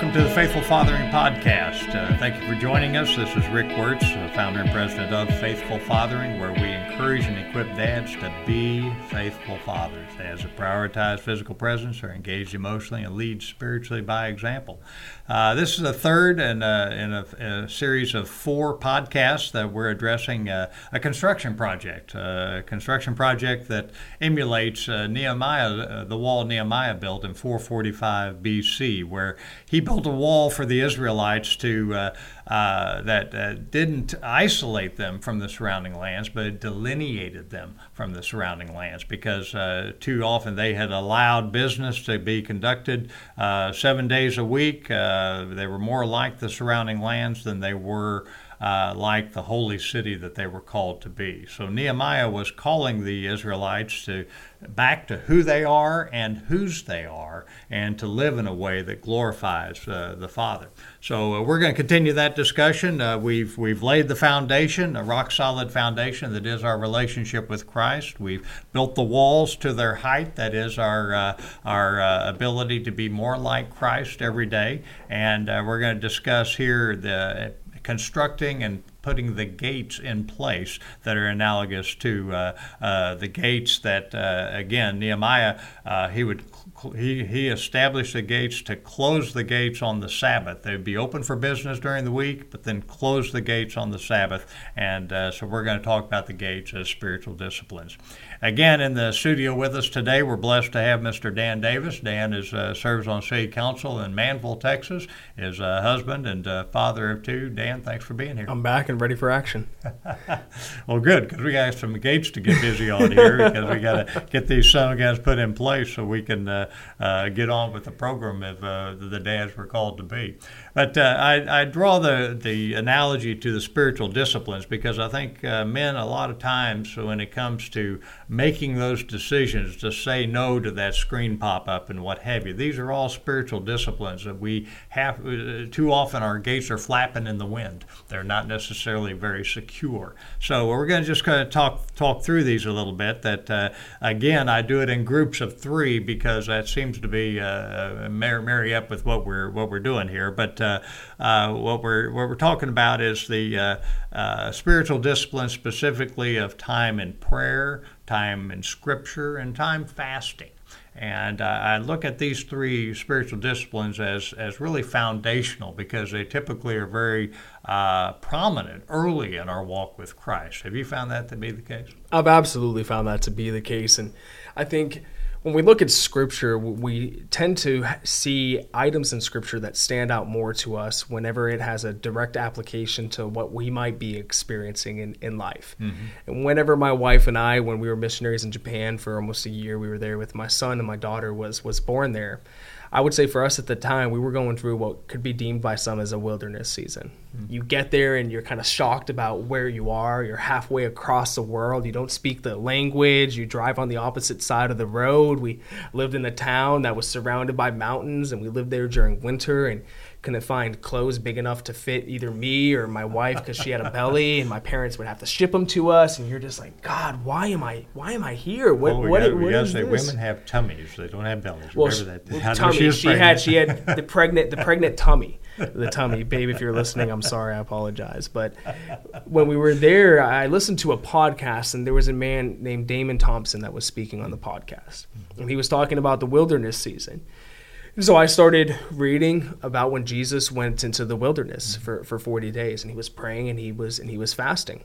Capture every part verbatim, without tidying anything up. welcome to the Faithful Fathering Podcast. Uh, thank you for joining us. This is Rick Wertz, uh, founder and president of Faithful Fathering, where we encourage and equip dads to be faithful fathers. Dads that prioritize physical presence, are engaged emotionally, and lead spiritually by example. Uh, this is the third in a, in a, a series of four podcasts that we're addressing uh, a construction project, a construction project that emulates uh, Nehemiah, uh, the wall Nehemiah built in four forty-five B C, where he built a wall for the Israelites to uh, uh, that uh, didn't isolate them from the surrounding lands, but it delineated them from the surrounding lands, because uh, too often they had allowed business to be conducted uh, seven days a week. Uh, they were more like the surrounding lands than they were Uh, like the holy city that they were called to be. So Nehemiah was calling the Israelites to back to who they are and whose they are, and to live in a way that glorifies uh, the Father. So uh, we're going to continue that discussion. Uh, we've we've laid the foundation, a rock-solid foundation that is our relationship with Christ. We've built the walls to their height, that is our uh, our uh, ability to be more like Christ every day. And uh, we're going to discuss here the constructing and putting the gates in place that are analogous to uh, uh, the gates that, uh, again, Nehemiah, uh, he would cl- he he established the gates to close the gates on the Sabbath. They'd be open for business during the week, but then close the gates on the Sabbath. And uh, so we're going to talk about the gates as spiritual disciplines. Again, in the studio with us today, we're blessed to have Mister Dan Davis. Dan is uh, serves on City Council in Manville, Texas, is a husband and uh, father of two. Dan, thanks for being here. I'm back and ready for action. Well, good, because we got some gates to get busy on here, because we got to get these son of guns put in place so we can uh, uh, get on with the program of uh, the dads we're called to be. But uh, I, I draw the, the analogy to the spiritual disciplines, because I think uh, men a lot of times when it comes to making those decisions to say no to that screen pop-up and what have you, these are all spiritual disciplines that we have. Uh, too often our gates are flapping in the wind. They're not necessarily necessarily very secure. So we're going to just kind of talk talk through these a little bit. That uh, again, I do it in groups of three, because that seems to be uh, marry, marry up with what we're what we're doing here. But uh, uh, what we're what we're talking about is the uh, uh, spiritual discipline, specifically of time in prayer, time in Scripture, and time fasting. And uh, I look at these three spiritual disciplines as, as really foundational, because they typically are very uh, prominent early in our walk with Christ. Have you found that to be the case? I've absolutely found that to be the case. And I think when we look at Scripture, we tend to see items in Scripture that stand out more to us whenever it has a direct application to what we might be experiencing in, in life. Mm-hmm. And whenever my wife and I, when we were missionaries in Japan for almost a year, we were there with my son, and my daughter was was born there. I would say for us at the time, we were going through what could be deemed by some as a wilderness season. Mm-hmm. You get there and you're kind of shocked about where you are. You're halfway across the world. You don't speak the language. You drive on the opposite side of the road. We lived in a town that was surrounded by mountains, and we lived there during winter and couldn't find clothes big enough to fit either me or my wife, because she had a belly, and my parents would have to ship them to us. And you're just like, God, why am I? Why am I here? What? Well, we what? Gotta, what we gotta is say this? Women have tummies; they don't have bellies. Well, remember that. Well, tummy. She, she had. She had the pregnant. The pregnant tummy. The tummy, babe. If you're listening, I'm sorry. I apologize. But when we were there, I listened to a podcast, and there was a man named Damon Thompson that was speaking on the podcast, and he was talking about the wilderness season. So I started reading about when Jesus went into the wilderness for, for forty days, and he was praying, and he was and he was fasting.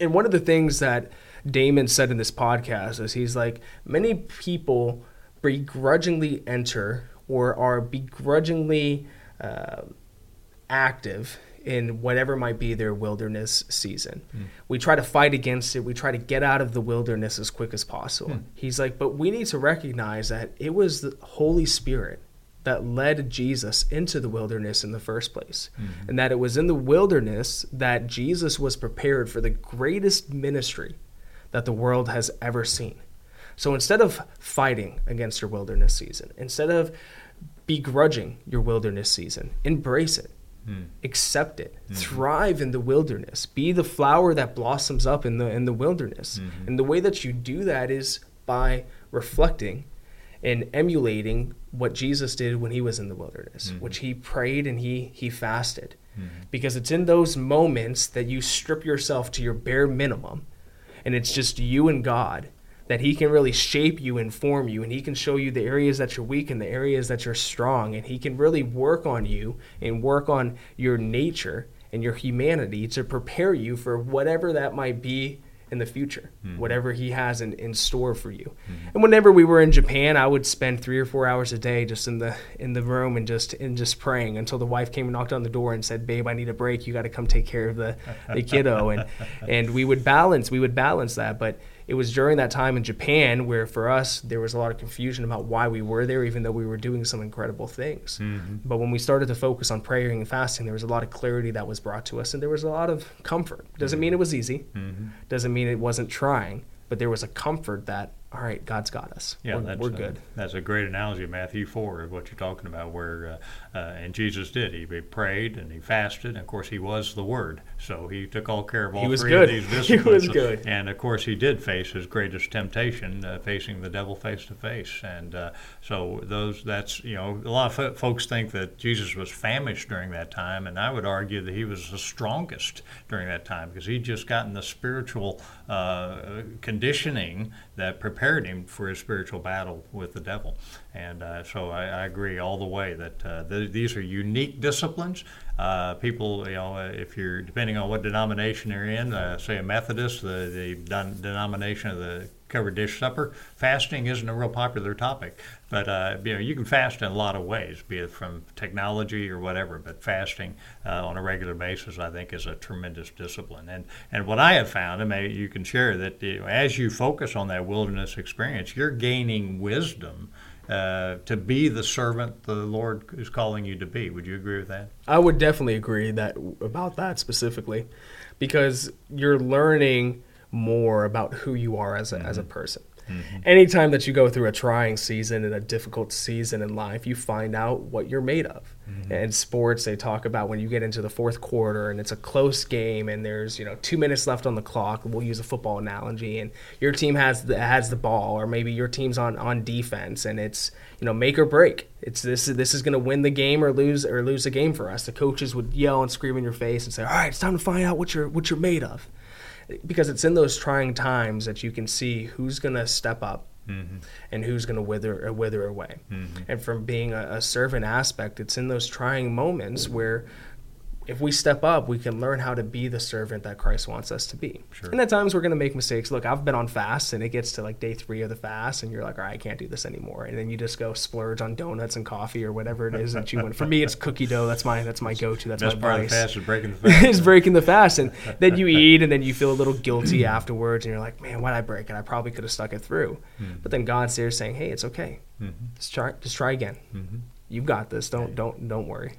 And one of the things that Damon said in this podcast is, he's like, many people begrudgingly enter or are begrudgingly uh, active in whatever might be their wilderness season. Mm. We try to fight against it. We try to get out of the wilderness as quick as possible. Mm. He's like, but we need to recognize that it was the Holy Spirit that led Jesus into the wilderness in the first place. Mm. And that it was in the wilderness that Jesus was prepared for the greatest ministry that the world has ever seen. So instead of fighting against your wilderness season, instead of begrudging your wilderness season, embrace it. Mm. Accept it. Mm-hmm. Thrive in the wilderness. Be the flower that blossoms up in the in the wilderness. Mm-hmm. And the way that you do that is by reflecting and emulating what Jesus did when he was in the wilderness, mm-hmm. which he prayed and he he fasted. Mm-hmm. Because it's in those moments that you strip yourself to your bare minimum, and it's just you and God, that he can really shape you and form you, and he can show you the areas that you're weak and the areas that you're strong, and he can really work on you and work on your nature and your humanity to prepare you for whatever that might be in the future, mm-hmm. whatever he has in, in store for you. Mm-hmm. And whenever we were in Japan, I would spend three or four hours a day just in the in the room and just and just praying until the wife came and knocked on the door and said, "Babe, I need a break. You got to come take care of the, the kiddo." And and we would balance, we would balance that. But it was during that time in Japan where for us, there was a lot of confusion about why we were there, even though we were doing some incredible things. Mm-hmm. But when we started to focus on praying and fasting, there was a lot of clarity that was brought to us, and there was a lot of comfort. Doesn't mm-hmm. mean it was easy. Mm-hmm. Doesn't mean it wasn't trying, but there was a comfort that, all right, God's got us. Yeah, we're, that's we're good. A, that's a great analogy of Matthew four of what you're talking about, where uh, uh, and Jesus did. He, he prayed and he fasted. And of course, he was the Word, so he took all care of all three good. of these disciplines. He was good. And of course, he did face his greatest temptation, uh, facing the devil face to face. And uh, so those, that's, you know, a lot of f- folks think that Jesus was famished during that time, and I would argue that he was the strongest during that time because he'd just gotten the spiritual uh, conditioning that prepared him for his spiritual battle with the devil. And uh, so I, I agree all the way that uh, th- these are unique disciplines. Uh, people, you know, if you're, depending on what denomination you're in, uh, say a Methodist, the, the den- denomination of the covered dish supper, fasting isn't a real popular topic. But, uh, you know, you can fast in a lot of ways, be it from technology or whatever, but fasting uh, on a regular basis, I think, is a tremendous discipline. And and what I have found, and maybe you can share, that you know, as you focus on that wilderness experience, you're gaining wisdom uh, to be the servant the Lord is calling you to be. Would you agree with that? I would definitely agree that about that specifically, because you're learning more about who you are as a, mm-hmm. as a person. Mm-hmm. Anytime that you go through a trying season and a difficult season in life, you find out what you're made of. Mm-hmm. In sports, they talk about when you get into the fourth quarter and it's a close game and there's, you know, two minutes left on the clock. We'll use a football analogy, and your team has the, has the ball, or maybe your team's on, on defense, and it's, you know, make or break. It's this this is going to win the game or lose or lose the game for us. The coaches would yell and scream in your face and say, "All right, it's time to find out what you're what you're made of." Because it's in those trying times that you can see who's going to step up mm-hmm. and who's going to wither wither away. Mm-hmm. And from being a, a servant aspect, it's in those trying moments where if we step up, we can learn how to be the servant that Christ wants us to be. Sure. And at times we're going to make mistakes. Look, I've been on fasts, and it gets to like day three of the fast, and you're like, all right, I can't do this anymore. And then you just go splurge on donuts and coffee or whatever it is that you want. For me, it's cookie dough. That's my that's my go-to. That's, that's my part of the fast is breaking the fast. It's breaking the fast. And then you eat, and then you feel a little guilty afterwards, and you're like, man, why'd I break it? I probably could have stuck it through. Mm-hmm. But then God's there saying, hey, it's okay. Mm-hmm. Just try, just try again. Mm-hmm. You've got this. Don't don't don't worry.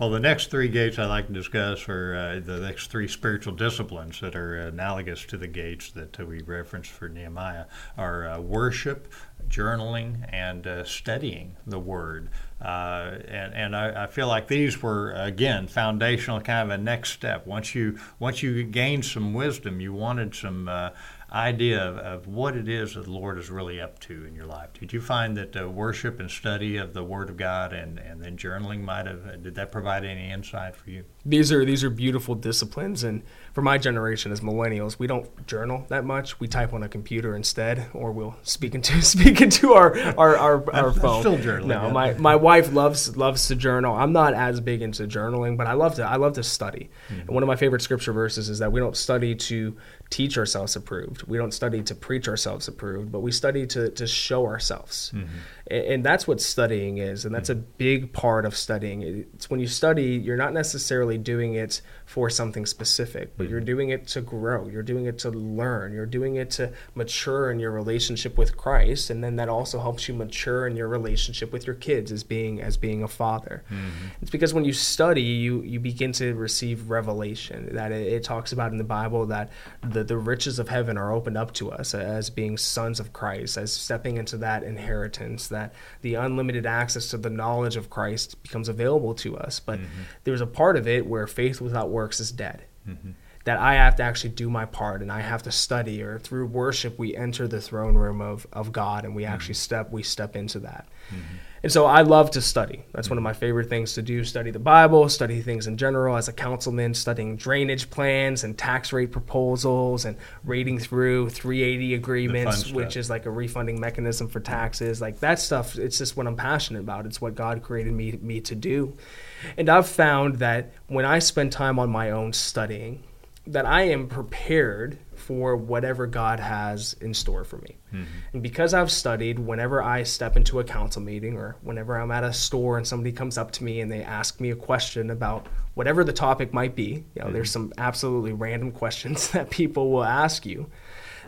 Well, the next three gates I'd like to discuss are uh, the next three spiritual disciplines that are analogous to the gates that uh, we referenced for Nehemiah are uh, worship, journaling, and uh, studying the Word. Uh, and and I, I feel like these were, again, foundational, kind of a next step. Once you once you gained some wisdom, you wanted some uh, idea of, of what it is that the Lord is really up to in your life. Did you find that uh, worship and study of the Word of God and, and then journaling might have, did that provide any insight for you? These are these are beautiful disciplines. And for my generation as millennials, we don't journal that much. We type on a computer instead, or we'll speak into, speak into our, our, our, our phone. I'm still journaling. No, yeah. my, my wife My wife loves loves to journal. I'm not as big into journaling, but I love to I love to study. Mm-hmm. And one of my favorite scripture verses is that we don't study to teach ourselves approved. We don't study to preach ourselves approved, but we study to to show ourselves. Mm-hmm. And, and that's what studying is, and that's mm-hmm. a big part of studying. It's when you study, you're not necessarily doing it for something specific, but mm-hmm. you're doing it to grow. You're doing it to learn. You're doing it to mature in your relationship with Christ, and then that also helps you mature in your relationship with your kids as being as being a father. Mm-hmm. It's because when you study, you you begin to receive revelation. That it, it talks about in the Bible that the, the riches of heaven are opened up to us as being sons of Christ, as stepping into that inheritance, that the unlimited access to the knowledge of Christ becomes available to us. But mm-hmm. there's a part of it where faith without works is dead. Mm-hmm. that I have to actually do my part and I have to study, or through worship, we enter the throne room of, of God and we mm-hmm. actually step, we step into that. Mm-hmm. And so I love to study. That's mm-hmm. one of my favorite things to do, study the Bible, study things in general. As a councilman, studying drainage plans and tax rate proposals and reading through three eighty agreements, which is like a refunding mechanism for taxes. Like that stuff, it's just what I'm passionate about. It's what God created me, me to do. And I've found that when I spend time on my own studying, that I am prepared for whatever God has in store for me. Mm-hmm. And because I've studied, whenever I step into a council meeting or whenever I'm at a store and somebody comes up to me and they ask me a question about whatever the topic might be, you know, mm-hmm. there's some absolutely random questions that people will ask you,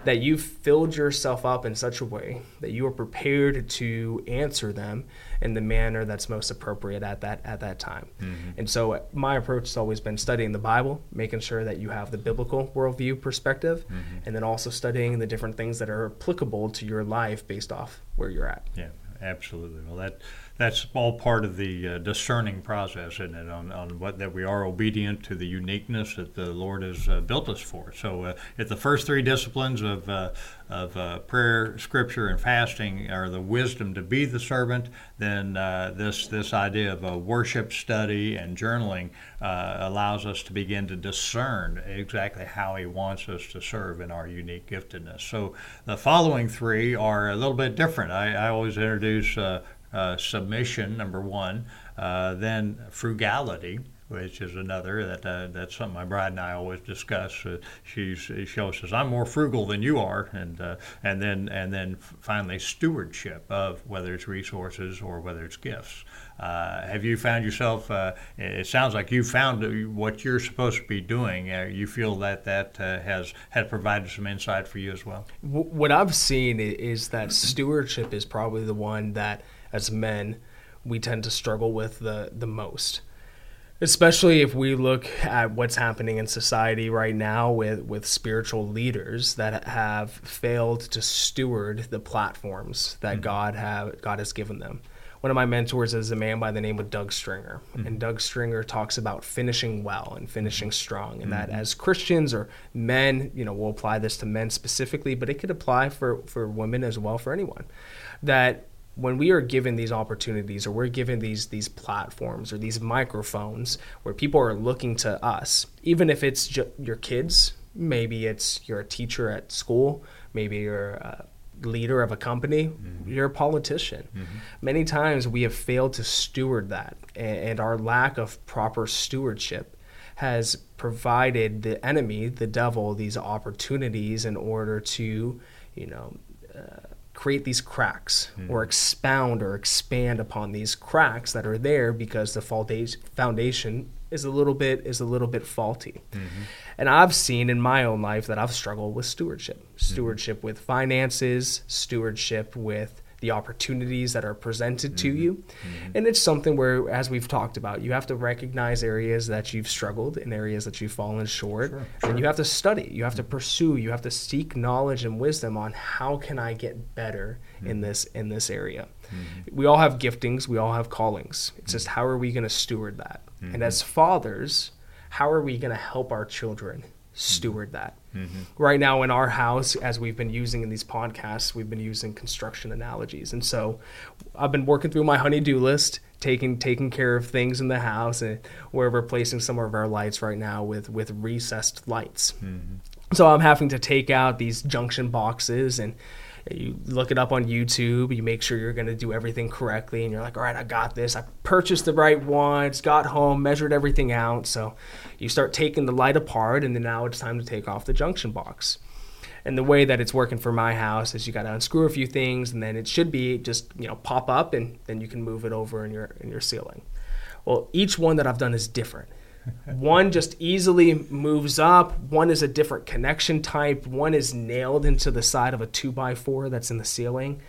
that you've filled yourself up in such a way that you are prepared to answer them in the manner that's most appropriate at that at that time. Mm-hmm. And so my approach has always been studying the Bible, making sure that you have the biblical worldview perspective, mm-hmm. and then also studying the different things that are applicable to your life based off where you're at. Yeah, absolutely. Well, that that's all part of the uh, discerning process, isn't it, on, on what that we are obedient to the uniqueness that the Lord has uh, built us for. So uh, if the first three disciplines of uh, of uh, prayer, scripture, and fasting are the wisdom to be the servant, then uh, this this idea of uh, worship, study, and journaling uh, allows us to begin to discern exactly how He wants us to serve in our unique giftedness. So the following three are a little bit different. I, I always introduce uh, Uh, submission, number one, uh, then frugality, which is another that uh, that's something my bride and I always discuss. Uh, she's, she always says, "I'm more frugal than you are," and uh, and then and then finally stewardship of whether it's resources or whether it's gifts. Uh, have you found yourself? Uh, it sounds like you found what you're supposed to be doing. Uh, you feel that that uh, has had provided some insight for you as well. W- what I've seen is that stewardship is probably the one that, as men, we tend to struggle with the, the most, especially if we look at what's happening in society right now with, with spiritual leaders that have failed to steward the platforms that mm-hmm. God have God has given them. One of my mentors is a man by the name of Doug Stringer, mm-hmm. and Doug Stringer talks about finishing well and finishing strong, and mm-hmm. that as Christians or men, you know, we'll apply this to men specifically, but it could apply for, for women as well, for anyone, that when we are given these opportunities or we're given these these platforms or these microphones where people are looking to us, even if it's ju- your kids, maybe it's you're a teacher at school, maybe you're a leader of a company, mm-hmm. you're a politician. Mm-hmm. Many times we have failed to steward that, and, and our lack of proper stewardship has provided the enemy, the devil, these opportunities in order to, you know, uh, create these cracks mm-hmm. or expound or expand upon these cracks that are there because the foundation is a little bit is a little bit faulty. Mm-hmm. And I've seen in my own life that I've struggled with stewardship, stewardship mm-hmm. with finances, stewardship with the opportunities that are presented mm-hmm. to you. Mm-hmm. And it's something where, as we've talked about, you have to recognize areas that you've struggled and areas that you've fallen short. Sure, sure. And you have to study, you have to pursue, you have to seek knowledge and wisdom on how can I get better mm-hmm. in this in this area. Mm-hmm. We all have giftings, we all have callings. It's just how are we going to steward that? Mm-hmm. And as fathers, how are we going to help our children steward that? Mm-hmm. Right now in our house, as we've been using in these podcasts, we've been using construction analogies. And so I've been working through my honey-do list, taking taking care of things in the house, and we're replacing some of our lights right now with, with recessed lights. Mm-hmm. So I'm having to take out these junction boxes, and you look it up on YouTube, you make sure you're going to do everything correctly, and you're like, all right, I got this. I purchased the right ones, got home, measured everything out. So you start taking the light apart, and then now it's time to take off the junction box. And the way that it's working for my house is you got to unscrew a few things, and then it should be just, you know, pop up, and then you can move it over in your in your ceiling. Well, each one that I've done is different. One just easily moves up. One is a different connection type. One is nailed into the side of a two by four that's in the ceiling.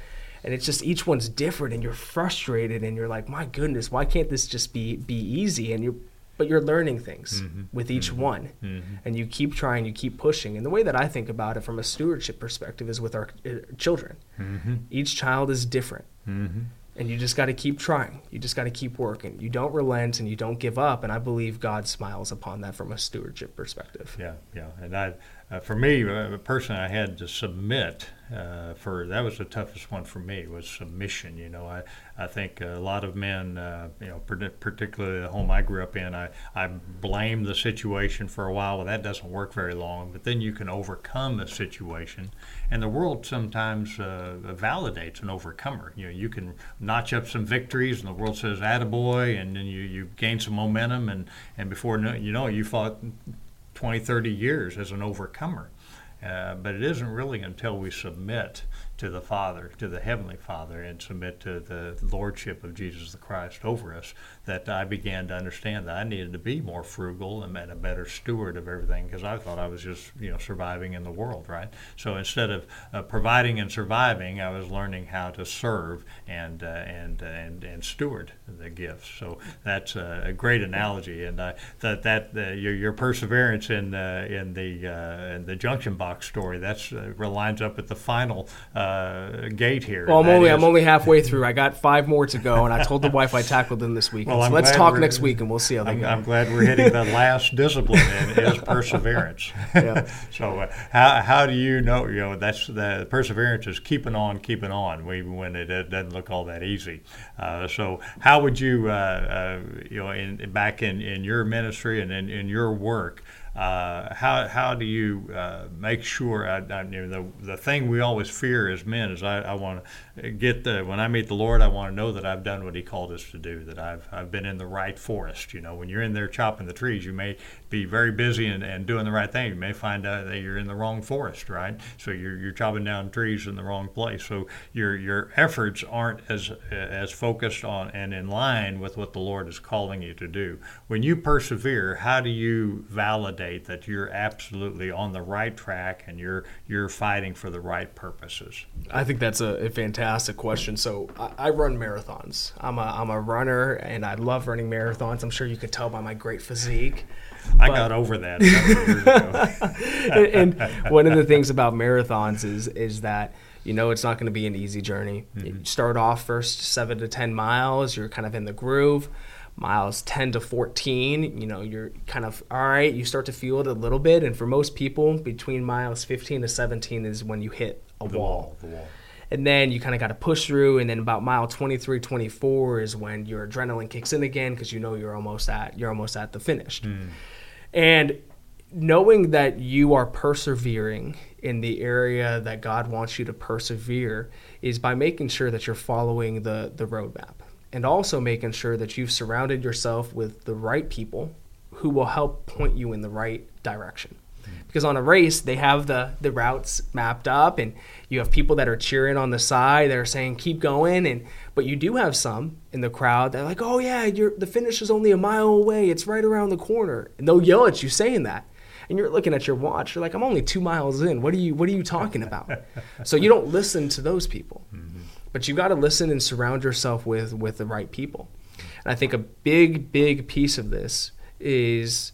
And it's just each one's different, and you're frustrated, and you're like, my goodness, why can't this just be be easy? And you're, but you're learning things mm-hmm. with each mm-hmm. one. Mm-hmm. And you keep trying, you keep pushing. And the way that I think about it from a stewardship perspective is with our uh, children. Mm-hmm. Each child is different. Mm-hmm. And you just got to keep trying. You just got to keep working. You don't relent and you don't give up. And I believe God smiles upon that from a stewardship perspective. Yeah, yeah. And I, uh, for me, uh, personally, I had to submit. Uh, for that was the toughest one for me was submission. You know, I, I think a lot of men, uh, you know, particularly the home I grew up in, I, I blamed the situation for a while. Well, that doesn't work very long. But then you can overcome a situation, and the world sometimes uh, validates an overcomer. You know, you can notch up some victories, and the world says "attaboy," and then you, you gain some momentum, and and before you know, you fought twenty, thirty years as an overcomer. Uh, but it isn't really until we submit to the Father, to the Heavenly Father, and submit to the Lordship of Jesus the Christ over us that I began to understand that I needed to be more frugal and a better steward of everything, because I thought I was just, you know, surviving in the world, right? So instead of uh, providing and surviving, I was learning how to serve and uh, and, uh, and and steward the gifts. So that's uh, a great analogy, and uh, that that uh, your, your perseverance in uh, in the uh, in the junction box story that's uh, lines up at the final. Uh, Uh, gate here. Well, I'm only is. I'm only halfway through. I got five more to go, and I told the wife I tackled them this week. Well, so let's talk next week, and we'll see how they I'm, go. I'm glad we're hitting the last discipline, and is perseverance. Yeah. So uh, how how do you know? You know, that's the perseverance is keeping on, keeping on, even when it, it doesn't look all that easy. Uh, so how would you, uh, uh, you know, in, back in, in your ministry and in, in your work, Uh, how how do you uh, make sure? I, I, you know, the the thing we always fear as men is I, I want to get the when I meet the Lord, I want to know that I've done what He called us to do, that I've I've been in the right forest. You know, when you're in there chopping the trees, you may be very busy and, and doing the right thing. You may find out that you're in the wrong forest, right? So you're you're chopping down trees in the wrong place. So your your efforts aren't as as focused on and in line with what the Lord is calling you to do. When you persevere, how do you validate that you're absolutely on the right track and you're you're fighting for the right purposes? I think that's a, a fantastic question. So I, I run marathons. I'm a I'm a runner and I love running marathons. I'm sure you could tell by my great physique. I but, got over that. and, and one of the things about marathons is is that you know it's not going to be an easy journey. Mm-hmm. You start off first seven to ten miles. You're kind of in the groove. Miles ten to fourteen, you know, you're kind of, all right, you start to feel it a little bit. And for most people, between miles fifteen to seventeen is when you hit a the wall. wall. The wall. And then you kind of got to push through. And then about mile twenty-three, twenty-four is when your adrenaline kicks in again because you know you're almost at you're almost at the finish. Mm. And knowing that you are persevering in the area that God wants you to persevere is by making sure that you're following the the roadmap. And also making sure that you've surrounded yourself with the right people who will help point you in the right direction. Because on a race, they have the, the routes mapped up and you have people that are cheering on the side that are saying, keep going. And but you do have some in the crowd that are like, oh yeah, you're, the finish is only a mile away. It's right around the corner. And they'll yell at you saying that. And you're looking at your watch. You're like, I'm only two miles in. What are you, what are you talking about? So you don't listen to those people. Mm-hmm. But you've got to listen and surround yourself with, with the right people. And I think a big, big piece of this is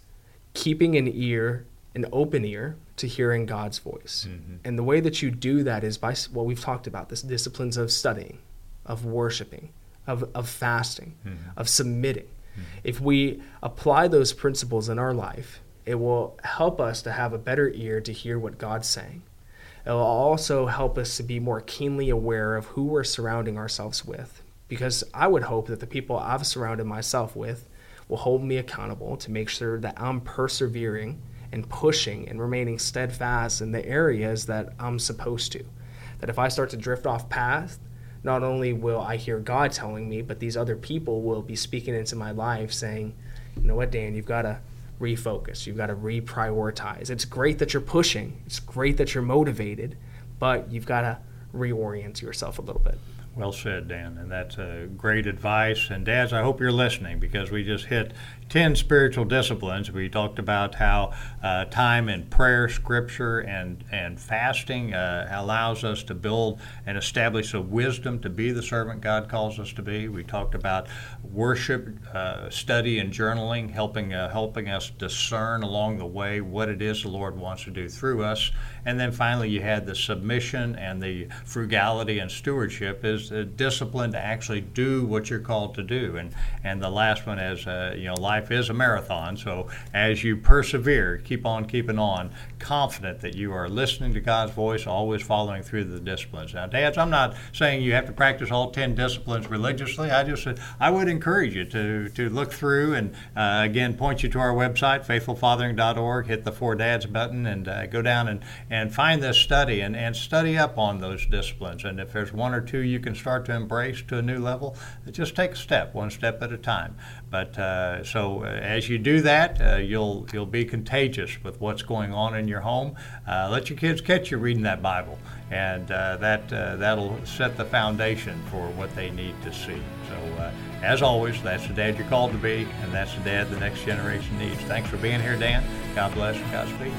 keeping an ear, an open ear, to hearing God's voice. Mm-hmm. And the way that you do that is by what well, we've talked about, this disciplines of studying, of worshiping, of, of fasting, mm-hmm. of submitting. Mm-hmm. If we apply those principles in our life, it will help us to have a better ear to hear what God's saying. It'll also help us to be more keenly aware of who we're surrounding ourselves with, because I would hope that the people I've surrounded myself with will hold me accountable to make sure that I'm persevering and pushing and remaining steadfast in the areas that I'm supposed to. That if I start to drift off path, not only will I hear God telling me, but these other people will be speaking into my life saying, you know what, Dan, you've got to refocus. You've got to reprioritize. It's great that you're pushing. It's great that you're motivated, but you've got to reorient yourself a little bit. Well said, Dan, and that's uh, great advice. And dads, I hope you're listening, because we just hit ten spiritual disciplines. We talked about how uh, time in prayer, scripture, and and fasting uh, allows us to build and establish a wisdom to be the servant God calls us to be. We talked about worship, uh, study, and journaling, helping uh, helping us discern along the way what it is the Lord wants to do through us. And then finally, you had the submission and the frugality and stewardship is is uh, discipline to actually do what you're called to do. And and the last one is, uh, you know, life is a marathon. So as you persevere, keep on keeping on, confident that you are listening to God's voice, always following through the disciplines. Now, dads, I'm not saying you have to practice all ten disciplines religiously. I just uh, I would encourage you to, to look through and, uh, again, point you to our website, faithful fathering dot org, hit the For Dads button, and uh, go down and, and find this study and, and study up on those disciplines. And if there's one or two you can start to embrace to a new level, just take a step, one step at a time. But uh, so as you do that, uh, you'll you'll be contagious with what's going on in your home. Uh, let your kids catch you reading that Bible, and uh, that uh, that'll set the foundation for what they need to see. So uh, as always, that's the dad you're called to be, and that's the dad the next generation needs. Thanks for being here, Dan. God bless and Godspeed.